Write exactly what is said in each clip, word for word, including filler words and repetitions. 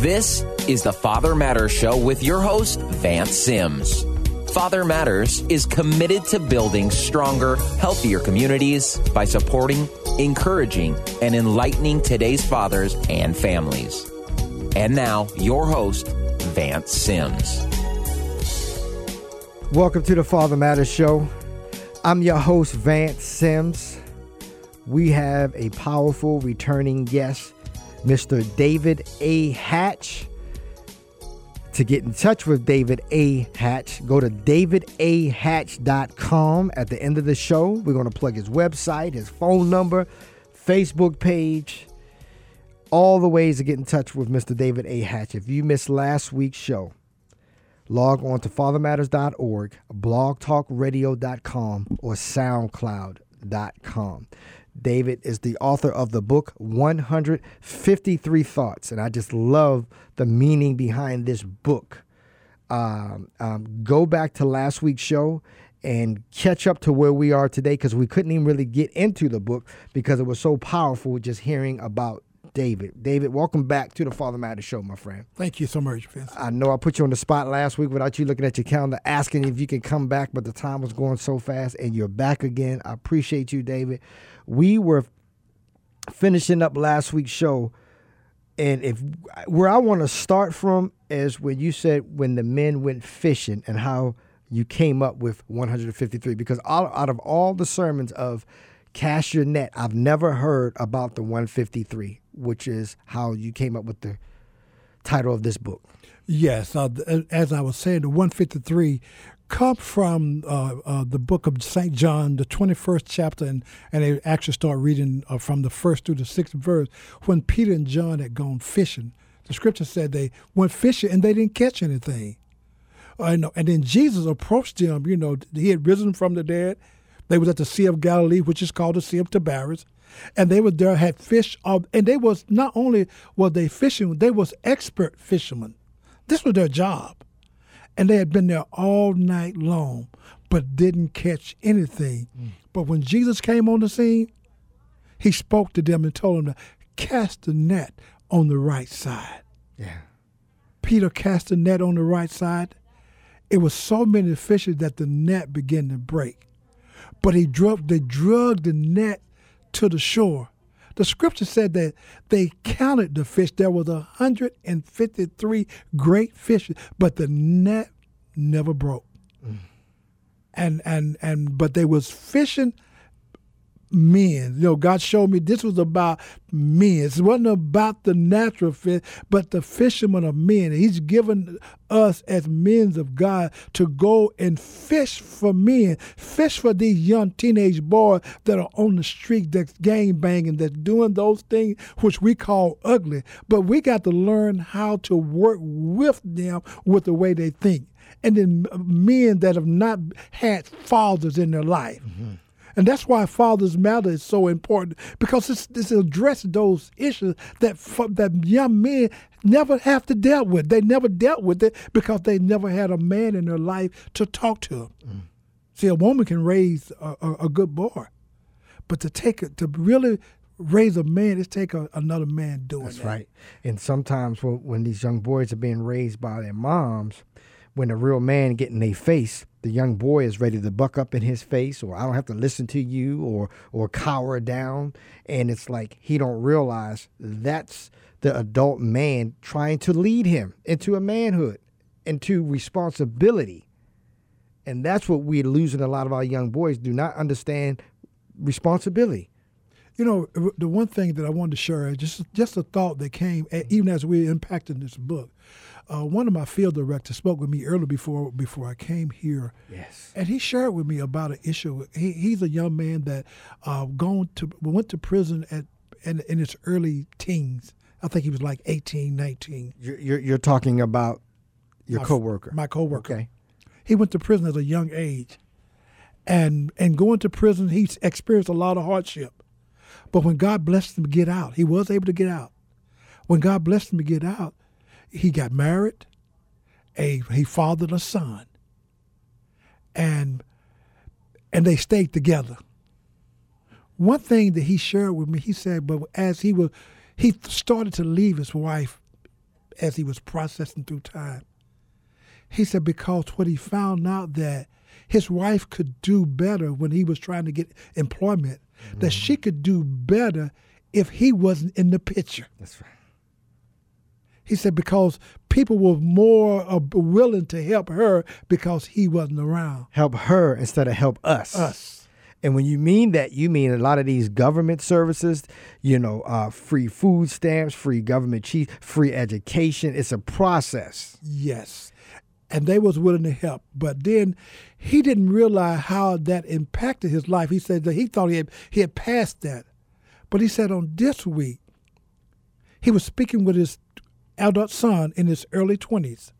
This is the Father Matters Show with your host, Vance Sims. Father Matters is committed to building stronger, healthier communities by supporting, encouraging, and enlightening today's fathers and families. And now, your host, Vance Sims. Welcome to the Father Matters Show. I'm your host, Vance Sims. We have a powerful returning guest, Mister David A. Hatch. To get in touch with David A. Hatch, go to david a hatch dot com. At the end of the show, we're going to plug his website, his phone number, Facebook page, all the ways to get in touch with Mister David A. Hatch. If you missed last week's show, log on to father matters dot org, blog talk radio dot com, or sound cloud dot com. David is the author of the book, One Hundred Fifty Three Thoughts, and I just love the meaning behind this book. Um, um, go back to last week's show and catch up to where we are today, because we couldn't even really get into the book because it was so powerful just hearing about David. David, welcome back to the Father Matters Show, my friend. Thank you so much, Vince. I know I put you on the spot last week without you looking at your calendar, asking if you can come back, but the time was going so fast, and you're back again. I appreciate you, David. We were finishing up last week's show, and if where I want to start from is when you said when the men went fishing and how you came up with one hundred fifty-three, because all, out of all the sermons of Cast Your Net, I've never heard about the one hundred fifty-three, which is how you came up with the title of this book. Yes. Uh, as I was saying, the one hundred fifty-three comes from uh, uh, the book of Saint John, the twenty-first chapter, and, and they actually start reading uh, from the first through the sixth verse. When Peter and John had gone fishing, the scripture said they went fishing and they didn't catch anything. Uh, no, and then Jesus approached them. You know, he had risen from the dead. They was at the Sea of Galilee, which is called the Sea of Tiberias, and they were there, had fish, of, and they was not only were they fishing, they was expert fishermen. This was their job, and they had been there all night long, but didn't catch anything. Mm. But when Jesus came on the scene, he spoke to them and told them to cast the net on the right side. Yeah, Peter cast the net on the right side. It was so many fishes that the net began to break. But he drug, they drugged the net to the shore. The scripture said that they counted the fish. There was one hundred fifty-three great fishes, but the net never broke. Mm. And and and but they was fishing men. You know, God showed me this was about men. It wasn't about the natural fish, but the fishermen of men. He's given us as men of God to go and fish for men, fish for these young teenage boys that are on the street, that's gang banging, that's doing those things which we call ugly. But we got to learn how to work with them with the way they think. And then men that have not had fathers in their life. Mm-hmm. And that's why Fathers Matter is so important, because it's, it's addressing those issues that that young men never have to deal with. They never dealt with it because they never had a man in their life to talk to them. Mm. See, a woman can raise a, a, a good boy, but to take a, to really raise a man, it's take a, another man doing it. That's that. Right. And sometimes when, when these young boys are being raised by their moms, when a real man get in their face, the young boy is ready to buck up in his face, or I don't have to listen to you, or or cower down. And it's like he don't realize that's the adult man trying to lead him into a manhood, into responsibility. And that's what we're losing. A lot of our young boys do not understand responsibility. You know, the one thing that I wanted to share is just, just a thought that came, even as we were impacting this book. Uh, one of my field directors spoke with me earlier before before I came here. Yes. And he shared with me about an issue. He, he's a young man that uh, gone to went to prison at in, in his early teens. I think he was like eighteen, nineteen. You're, you're, you're talking about your my, coworker. My coworker. Okay. He went to prison at a young age. And, and going to prison, he experienced a lot of hardship. But when God blessed him to get out, he was able to get out. When God blessed him to get out, he got married. A, he fathered a son. And and they stayed together. One thing that he shared with me, he said, but as he was, he started to leave his wife as he was processing through time. He said because what he found out that his wife could do better when he was trying to get employment, mm-hmm. that she could do better if he wasn't in the picture. That's right. He said because people were more uh, willing to help her because he wasn't around. Help her instead of help us. Us. And when you mean that, you mean a lot of these government services, you know, uh, free food stamps, free government cheese, free education. It's a process. Yes. And they was willing to help. But then he didn't realize how that impacted his life. He said that he thought he had, he had passed that. But he said on this week, he was speaking with his adult son in his early twenties.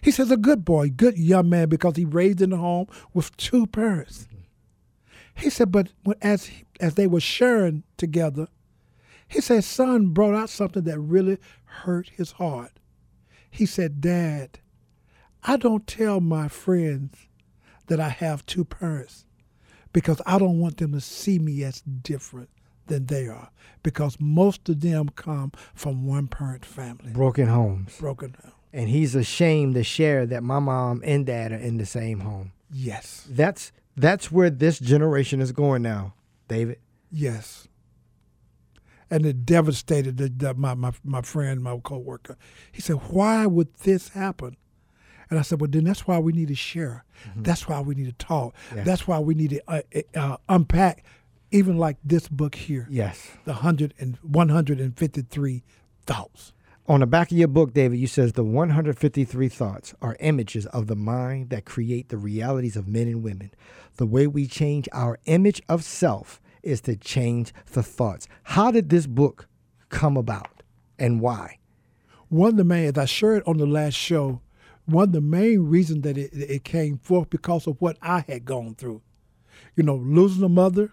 He says a good boy, good young man, because he raised in a home with two parents. Mm-hmm. He said, but as, as they were sharing together, he said, son brought out something that really hurt his heart. He said, Dad, I don't tell my friends that I have two parents because I don't want them to see me as different than they are, because most of them come from one-parent family. Broken homes. Broken homes. And he's ashamed to share that my mom and dad are in the same home. Yes. That's that's where this generation is going now, David. Yes. And it devastated the, the, my, my, my friend, my coworker. He said, why would this happen? And I said, well, then that's why we need to share. Mm-hmm. That's why we need to talk. Yeah. That's why we need to uh, uh, unpack, even like this book here. Yes. The hundred and one hundred and fifty-three thoughts. On the back of your book, David, you says the one hundred fifty-three thoughts are images of the mind that create the realities of men and women. The way we change our image of self is to change the thoughts. How did this book come about, and why? One of the main, as I shared on the last show, one of the main reasons that it, it came forth because of what I had gone through. You know, losing a mother,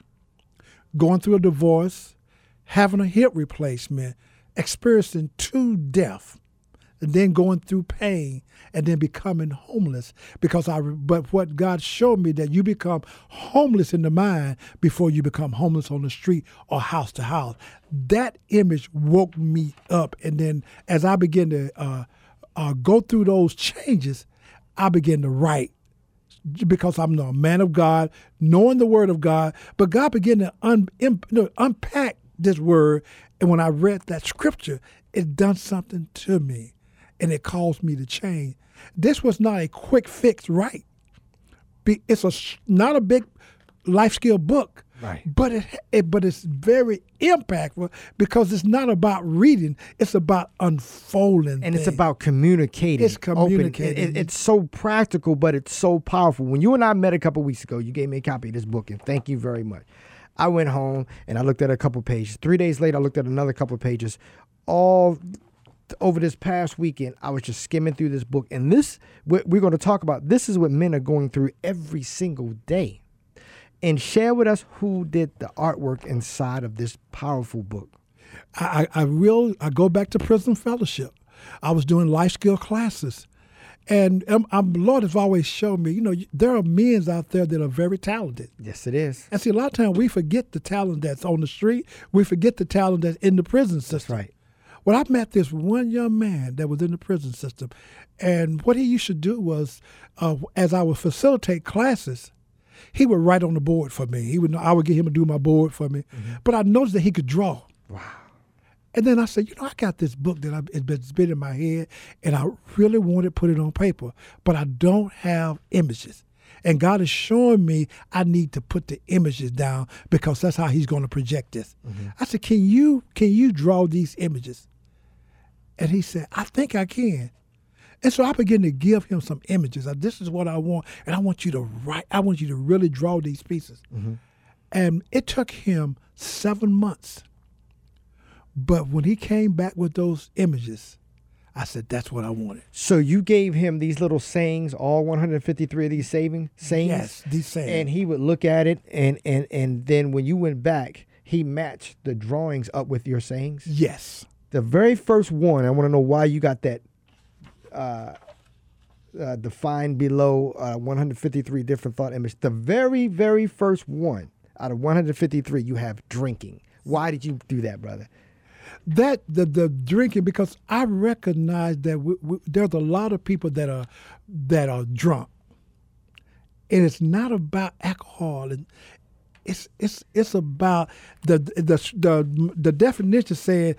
going through a divorce, having a hip replacement, experiencing two deaths, and then going through pain, and then becoming homeless. Because I, but what God showed me, that you become homeless in the mind before you become homeless on the street or house to house. That image woke me up. And then as I began to uh, Uh, go through those changes, I began to write because I'm a man of God, knowing the word of God. But God began to un- imp- no, unpack this word. And when I read that scripture, it done something to me, and it caused me to change. This was not a quick fix, right? Be- it's a sh- not a big life skill book. Right. But it, it but it's very impactful because it's not about reading; it's about unfolding, and things. It's about communicating. It's communicating. It, it, it's so practical, but it's so powerful. When you and I met a couple of weeks ago, you gave me a copy of this book, and thank you very much. I went home and I looked at a couple of pages. Three days later, I looked at another couple of pages. All over this past weekend, I was just skimming through this book, and this what we're going to talk about. This is what men are going through every single day. And share with us who did the artwork inside of this powerful book. I, I real I go back to Prison Fellowship. I was doing life skill classes, and um, um, Lord has always shown me, you know, there are men out there that are very talented. Yes, it is. And see, a lot of times we forget the talent that's on the street. We forget the talent that's in the prison system. That's right. Well, I met this one young man that was in the prison system, and what he used to do was, uh, as I would facilitate classes, he would write on the board for me. He would. I would get him to do my board for me. Mm-hmm. But I noticed that he could draw. Wow. And then I said, you know, I got this book that I, it's been in my head, and I really wanted to put it on paper, but I don't have images. And God is showing me I need to put the images down because that's how he's going to project this. Mm-hmm. I said, can you can you draw these images? And he said, I think I can. And so I began to give him some images. This is what I want, and I want you to write. I want you to really draw these pieces. Mm-hmm. And it took him seven months. But when he came back with those images, I said, that's what I wanted. So you gave him these little sayings, all one hundred fifty-three of these saving sayings? Yes, these sayings. And he would look at it, and, and, and then when you went back, he matched the drawings up with your sayings? Yes. The very first one, I want to know why you got that. Uh, uh, defined below uh, one hundred fifty-three different thought images. The very, very first one out of one hundred fifty-three, you have drinking. Why did you do that, brother? that the the drinking, because I recognize that we, we, there's a lot of people that are that are drunk, and it's not about alcohol, and it's it's it's about the the the the definition saying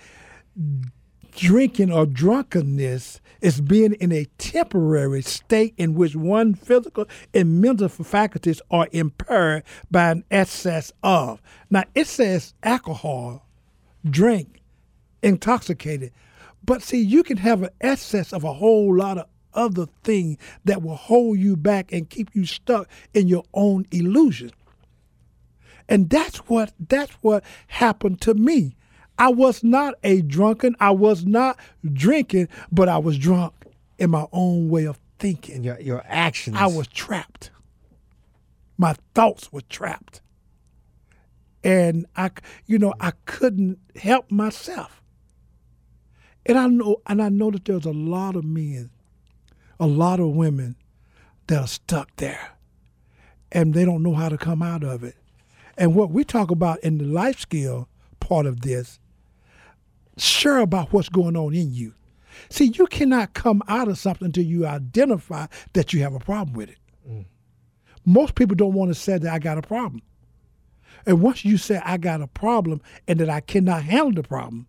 drinking or drunkenness is being in a temporary state in which one's physical and mental faculties are impaired by an excess of. Now, it says alcohol, drink, intoxicated. But see, you can have an excess of a whole lot of other things that will hold you back and keep you stuck in your own illusion. And that's what that's what happened to me. I was not a drunken, I was not drinking, but I was drunk in my own way of thinking. Your, your actions. I was trapped. My thoughts were trapped. And I, you know, I couldn't help myself. And I know, and I know that there's a lot of men, a lot of women that are stuck there, and they don't know how to come out of it. And what we talk about in the life skill part of this, sure about what's going on in you. See, you cannot come out of something until you identify that you have a problem with it. Mm. Most people don't want to say that I got a problem. And once you say I got a problem and that I cannot handle the problem,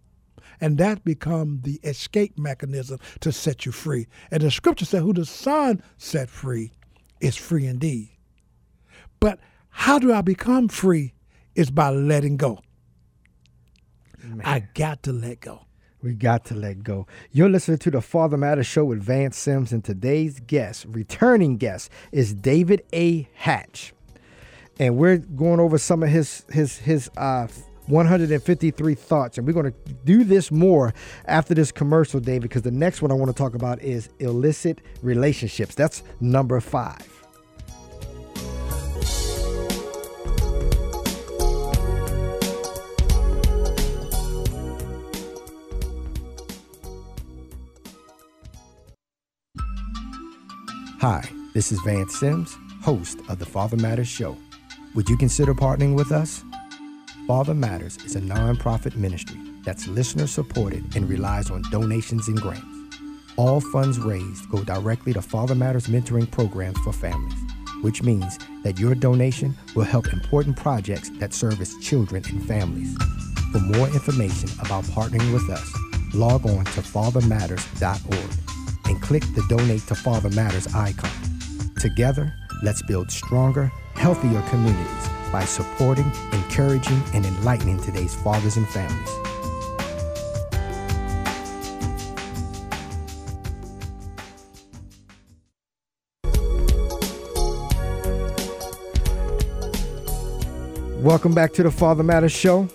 and that becomes the escape mechanism to set you free. And the scripture said, who the Son set free is free indeed. But how do I become free? It's by letting go. Man. I got to let go. We got to let go. You're listening to the Father Matters Show with Vance Sims, and today's guest, returning guest, is David A. Hatch. And we're going over some of his his his uh, one hundred fifty-three thoughts, and we're going to do this more after this commercial, David, because the next one I want to talk about is illicit relationships. That's number five. Hi, this is Vance Sims, host of the Father Matters Show. Would you consider partnering with us? Father Matters is a nonprofit ministry that's listener-supported and relies on donations and grants. All funds raised go directly to Father Matters mentoring programs for families, which means that your donation will help important projects that service children and families. For more information about partnering with us, log on to father matters dot org. and click the Donate to Father Matters icon. Together, let's build stronger, healthier communities by supporting, encouraging, and enlightening today's fathers and families. Welcome back to the Father Matters Show.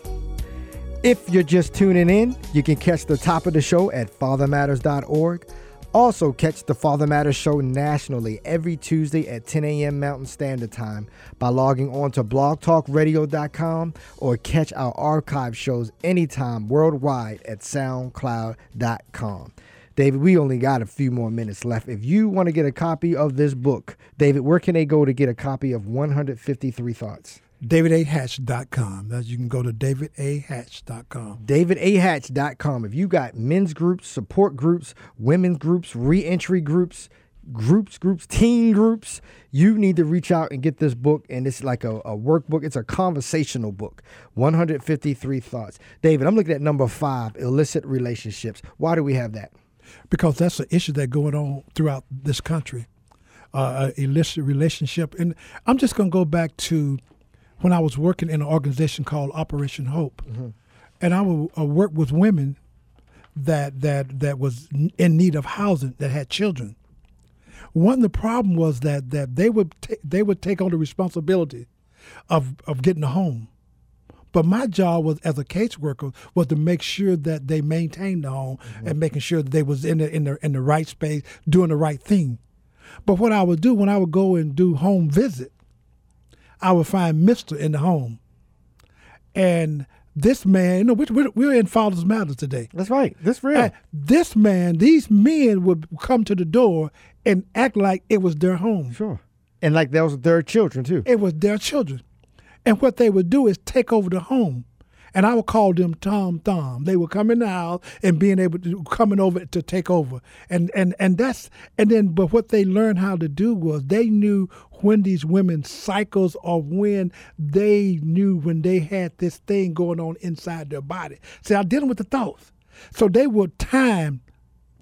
If you're just tuning in, you can catch the top of the show at father matters dot org. Also, catch the Father Matters Show nationally every Tuesday at ten a.m. Mountain Standard Time by logging on to blog talk radio dot com, or catch our archive shows anytime worldwide at sound cloud dot com. David, we only got a few more minutes left. If you want to get a copy of this book, David, where can they go to get a copy of one hundred fifty-three Thoughts? david a hatch dot com. You can go to david a hatch dot com. david a hatch dot com. If you got men's groups, support groups, women's groups, reentry groups, groups, groups, teen groups, you need to reach out and get this book. And it's like a, a workbook. It's a conversational book. one hundred fifty-three Thoughts. David, I'm looking at number five, illicit relationships. Why do we have that? Because that's an issue that's going on throughout this country, uh, illicit relationship. And I'm just going to go back to when I was working in an organization called Operation Hope, mm-hmm. and I would uh, work with women that that that was in need of housing, that had children. One of the problem was that that they would t- they would take on the responsibility of of getting a home, but my job was as a caseworker was to make sure that they maintained the home, mm-hmm. and making sure that they was in the in the in the right space, doing the right thing. But what I would do when I would go and do home visit, I would find Mister in the home. And this man, you know, we're, we're in Father's Matters today. That's right. That's real. And this man, these men would come to the door and act like it was their home. Sure. And like that was their children, too. It was their children. And what they would do is take over the home. and I would call them Tom Thumb. They were coming out and being able to coming over to take over. And and and that's and then but what they learned how to do was they knew when these women's cycles or when they knew when they had this thing going on inside their body. See, I'm dealing with the thoughts. So they would time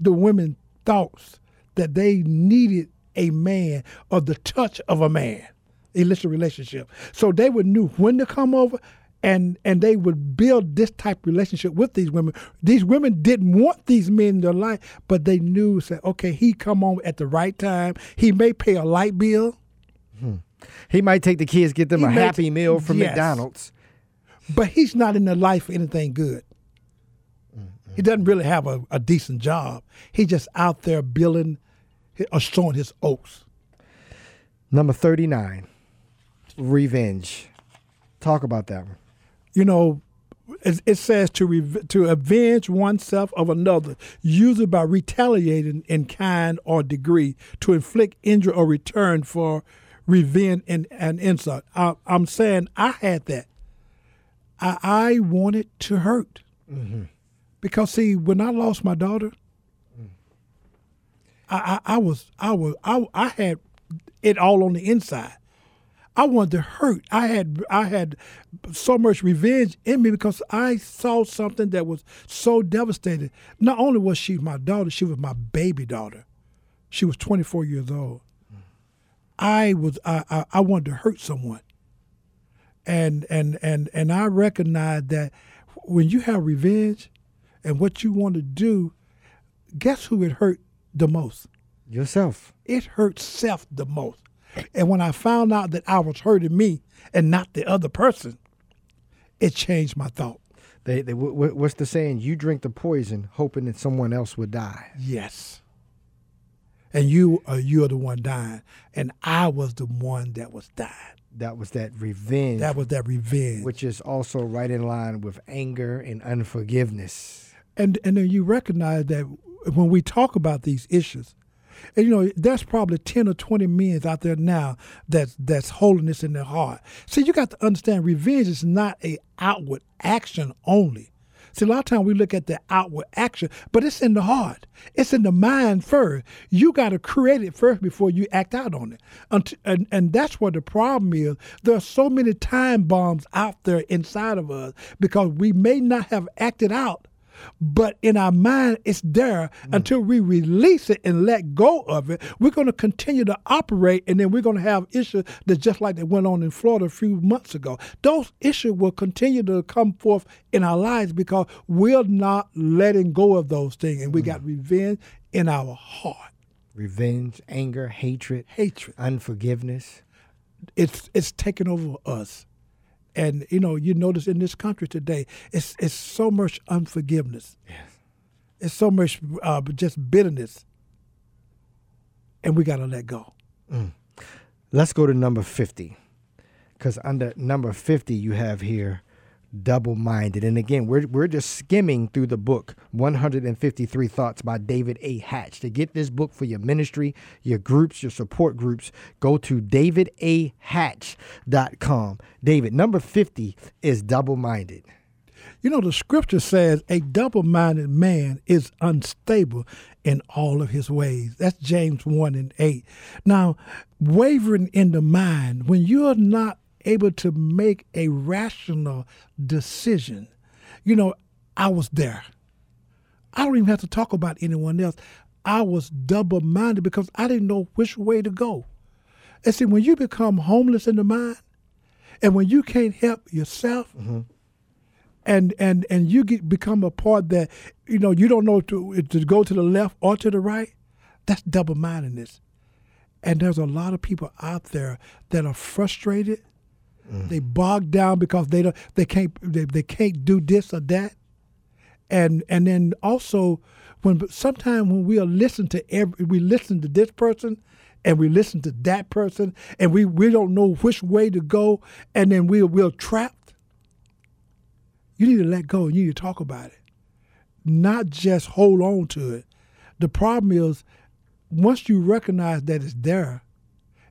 the women's thoughts that they needed a man or the touch of a man, illicit relationship. So they would knew when to come over, and and they would build this type of relationship with these women. These women didn't want these men in their life, but they knew, said, okay, he come on at the right time. He may pay a light bill. Hmm. He might take the kids, get them he a Happy Meal from yes. McDonald's. But he's not in their life for anything good. Mm-hmm. He doesn't really have a, a decent job. He's just out there building or showing his oats. Number thirty-nine, revenge. Talk about that one. You know, it, it says to re- to avenge oneself of another, usually by retaliating in kind or degree, to inflict injury or return for revenge and, and insult. I, I'm saying I had that. I, I wanted to hurt. Mm-hmm. Because, see, when I lost my daughter, I, I, I was I was I, I had it all on the inside. I wanted to hurt. I had I had so much revenge in me because I saw something that was so devastating. Not only was she my daughter, she was my baby daughter. She was twenty-four years old. I was I, I, I wanted to hurt someone. And and and and I recognized that when you have revenge and what you want to do, guess who it hurt the most? Yourself. It hurts self the most. And when I found out that I was hurting me and not the other person, it changed my thought. They, they, what's the saying? You drink the poison hoping that someone else would die. Yes. And you are, you are the one dying. And I was the one that was dying. That was that revenge. That was that revenge. Which is also right in line with anger and unforgiveness. And, and then you recognize that when we talk about these issues, and, you know, there's probably ten or twenty men out there now that's, that's holding this in their heart. See, you got to understand revenge is not an outward action only. See, a lot of times we look at the outward action, but it's in the heart. It's in the mind first. You got to create it first before you act out on it. And, and, and that's where the problem is. There are so many time bombs out there inside of us because we may not have acted out, but in our mind, it's there. Mm. Until we release it and let go of it, we're going to continue to operate, and then we're going to have issues that just like that went on in Florida a few months ago. Those issues will continue to come forth in our lives because we're not letting go of those things, and we mm. got revenge in our heart. Revenge, anger, hatred, hatred, unforgiveness. It's it's taken over us. And, you know, you notice in this country today, it's it's so much unforgiveness. Yes. It's so much uh, just bitterness. And we got to let go. Mm. Let's go to number fifty. Because under number fifty, you have here double-minded. And again, we're we're just skimming through the book, one hundred fifty-three Thoughts by David A. Hatch. To get this book for your ministry, your groups, your support groups, go to david a hatch dot com. David, number fifty is double-minded. You know, the scripture says a double-minded man is unstable in all of his ways. That's James one and eight. Now, wavering in the mind, when you're not able to make a rational decision. You know, I was there. I don't even have to talk about anyone else. I was double-minded because I didn't know which way to go. And see, when you become homeless in the mind, and when you can't help yourself, mm-hmm. and and and you get become a part that, you know, you don't know to, to go to the left or to the right, that's double-mindedness. And there's a lot of people out there that are frustrated. Mm. They bogged down because they don't, they can't they, they can't do this or that, and and then also when sometimes when we listen to every we listen to this person, and we listen to that person, and we, we don't know which way to go, and then we we're trapped. You need to let go. You need to talk about it, not just hold on to it. The problem is once you recognize that it's there,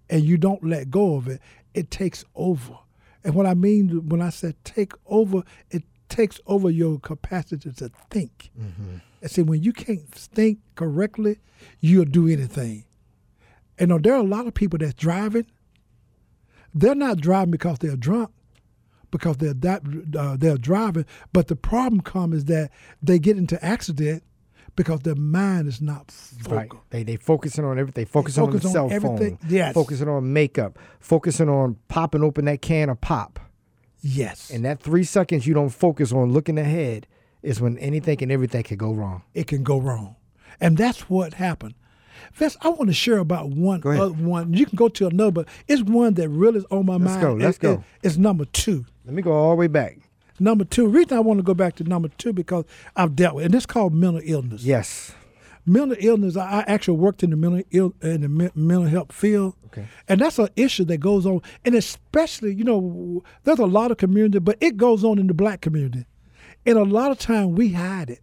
and you don't let go of it, it takes over. And what I mean when I said take over, it takes over your capacity to think. Mm-hmm. And see, when you can't think correctly, you'll do anything. And you know, there are a lot of people that's driving. They're not driving because they're drunk, because they're uh, they're driving. But the problem comes is that they get into accident because their mind is not focused. Right. They they focusing on everything. Focusing focus on the on cell everything. phone. Yes. Focusing on makeup. Focusing on popping open that can of pop. Yes. And that three seconds you don't focus on looking ahead is when anything and everything can go wrong. It can go wrong, and that's what happened. Vance, I want to share about one other one. You can go to another, but it's one that really is on my let's mind. Let's go, let's it, go. It, it's number two. Let me go all the way back. Number two. The reason I want to go back to number two because I've dealt with it, and it's called mental illness. Yes. Mental illness, I, I actually worked in the mental ill, in the me, mental health field, okay. And that's an issue that goes on, and especially, you know, there's a lot of community, but it goes on in the black community. And a lot of time we hide it.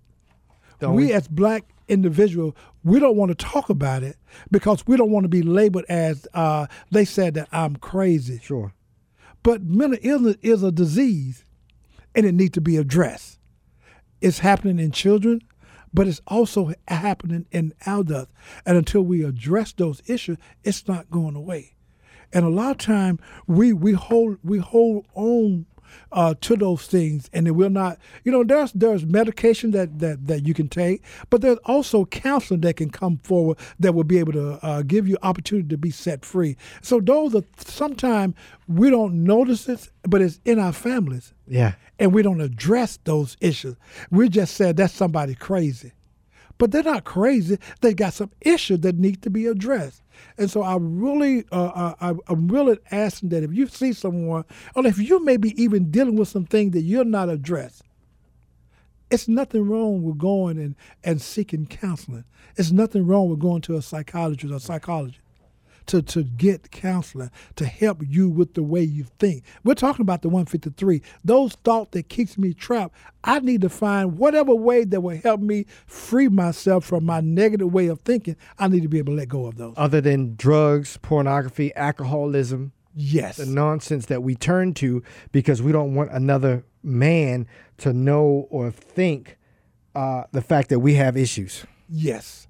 Don't we, we as black individual, we don't want to talk about it because we don't want to be labeled as uh, they said that I'm crazy. Sure. But mental illness is a disease and it needs to be addressed. It's happening in children, but it's also happening in adults. And until we address those issues, it's not going away. And a lot of time we we hold we hold on Uh, to those things, and it will not, you know, there's there's medication that, that, that you can take, but there's also counseling that can come forward that will be able to uh, give you opportunity to be set free. So those are, sometimes we don't notice it, but it's in our families. Yeah. And we don't address those issues. We just said that's somebody crazy. But they're not crazy. They got some issues that need to be addressed. And so I really, uh, I, I'm really asking that if you see someone, or if you may be even dealing with some things that you're not addressed, it's nothing wrong with going and, and seeking counseling. It's nothing wrong with going to a psychiatrist or psychologist to, to get counseling, to help you with the way you think. We're talking about the one fifty-three. Those thoughts that keeps me trapped, I need to find whatever way that will help me free myself from my negative way of thinking. I need to be able to let go of those. Other than drugs, pornography, alcoholism. Yes. The nonsense that we turn to because we don't want another man to know or think uh, the fact that we have issues. Yes.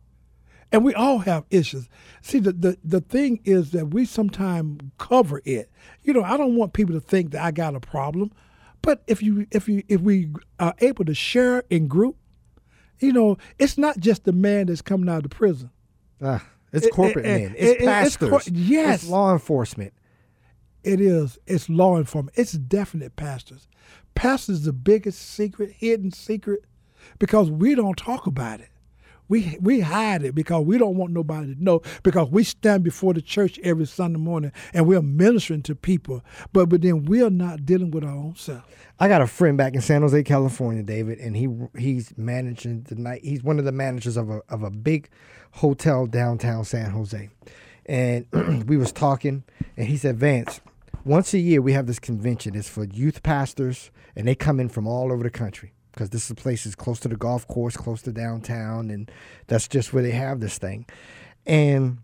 And we all have issues. See, the, the, the thing is that we sometimes cover it. You know, I don't want people to think that I got a problem. But if you if you if we are able to share in group, you know, it's not just the man that's coming out of the prison. Ah, it's it, corporate it, men. It, it's it, pastors. It's cor- yes. It's law enforcement. It is. It's law enforcement. It's definite pastors. Pastors is the biggest secret, hidden secret, because we don't talk about it. We we hide it because we don't want nobody to know, because we stand before the church every Sunday morning and we're ministering to people, but but then we're not dealing with our own self. I got a friend back in San Jose, California, David, and he he's managing the night. He's one of the managers of a of a big hotel downtown San Jose, and we was talking, and he said, Vance, once a year we have this convention. It's for youth pastors, and they come in from all over the country, because this place is close to the golf course, close to downtown, and that's just where they have this thing. And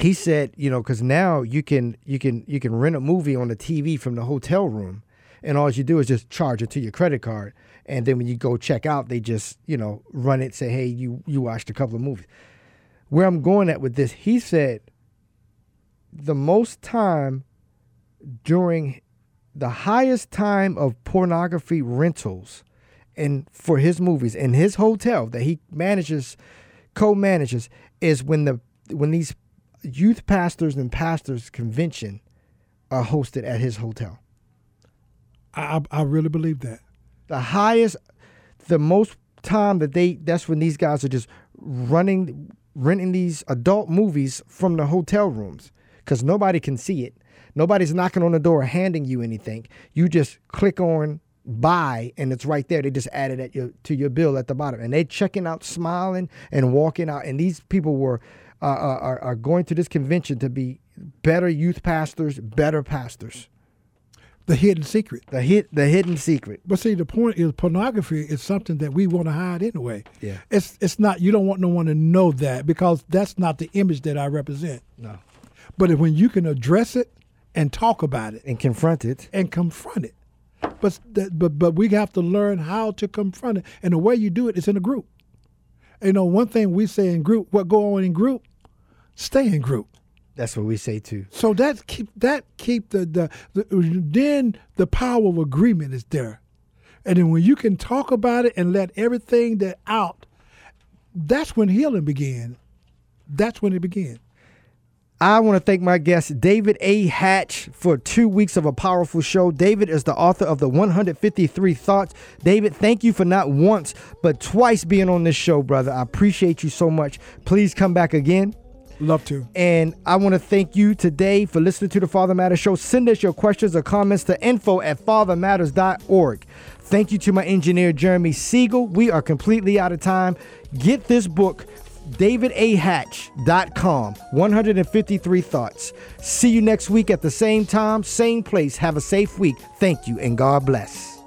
he said, you know, because now you can you can you can rent a movie on the T V from the hotel room, and all you do is just charge it to your credit card, and then when you go check out, they just, you know, run it, say, hey, you you watched a couple of movies. Where I'm going at with this, he said, the most time during the highest time of pornography rentals and for his movies and his hotel that he manages, co-manages, is when the when these youth pastors and pastors convention are hosted at his hotel. I I really believe that. The highest, the most time that they, that's when these guys are just running, renting these adult movies from the hotel rooms because nobody can see it. Nobody's knocking on the door handing you anything. You just click on buy, and it's right there. They just add it at your, to your bill at the bottom. And they're checking out, smiling, and walking out. And these people were uh, are, are going to this convention to be better youth pastors, better pastors. The hidden secret. The hit, the hidden secret. But see, the point is pornography is something that we want to hide anyway. Yeah. It's, it's not, you don't want no one to know that because that's not the image that I represent. No. But if, when you can address it, and talk about it. And confront it. And confront it. But, but but we have to learn how to confront it. And the way you do it is in a group. You know, one thing we say in group, what go on in group, stay in group. That's what we say too. So that keep that keep the, the, the then the power of agreement is there. And then when you can talk about it and let everything that out, that's when healing begins. That's when it begins. I want to thank my guest, David A. Hatch, for two weeks of a powerful show. David is the author of the one hundred fifty-three Thoughts. David, thank you for not once, but twice being on this show, brother. I appreciate you so much. Please come back again. Love to. And I want to thank you today for listening to the Father Matters Show. Send us your questions or comments to info at father matters dot org. Thank you to my engineer, Jeremy Siegel. We are completely out of time. Get this book, david a hatch dot com, one hundred fifty-three Thoughts. See you next week at the same time, same place. Have a safe week. Thank you, and God bless.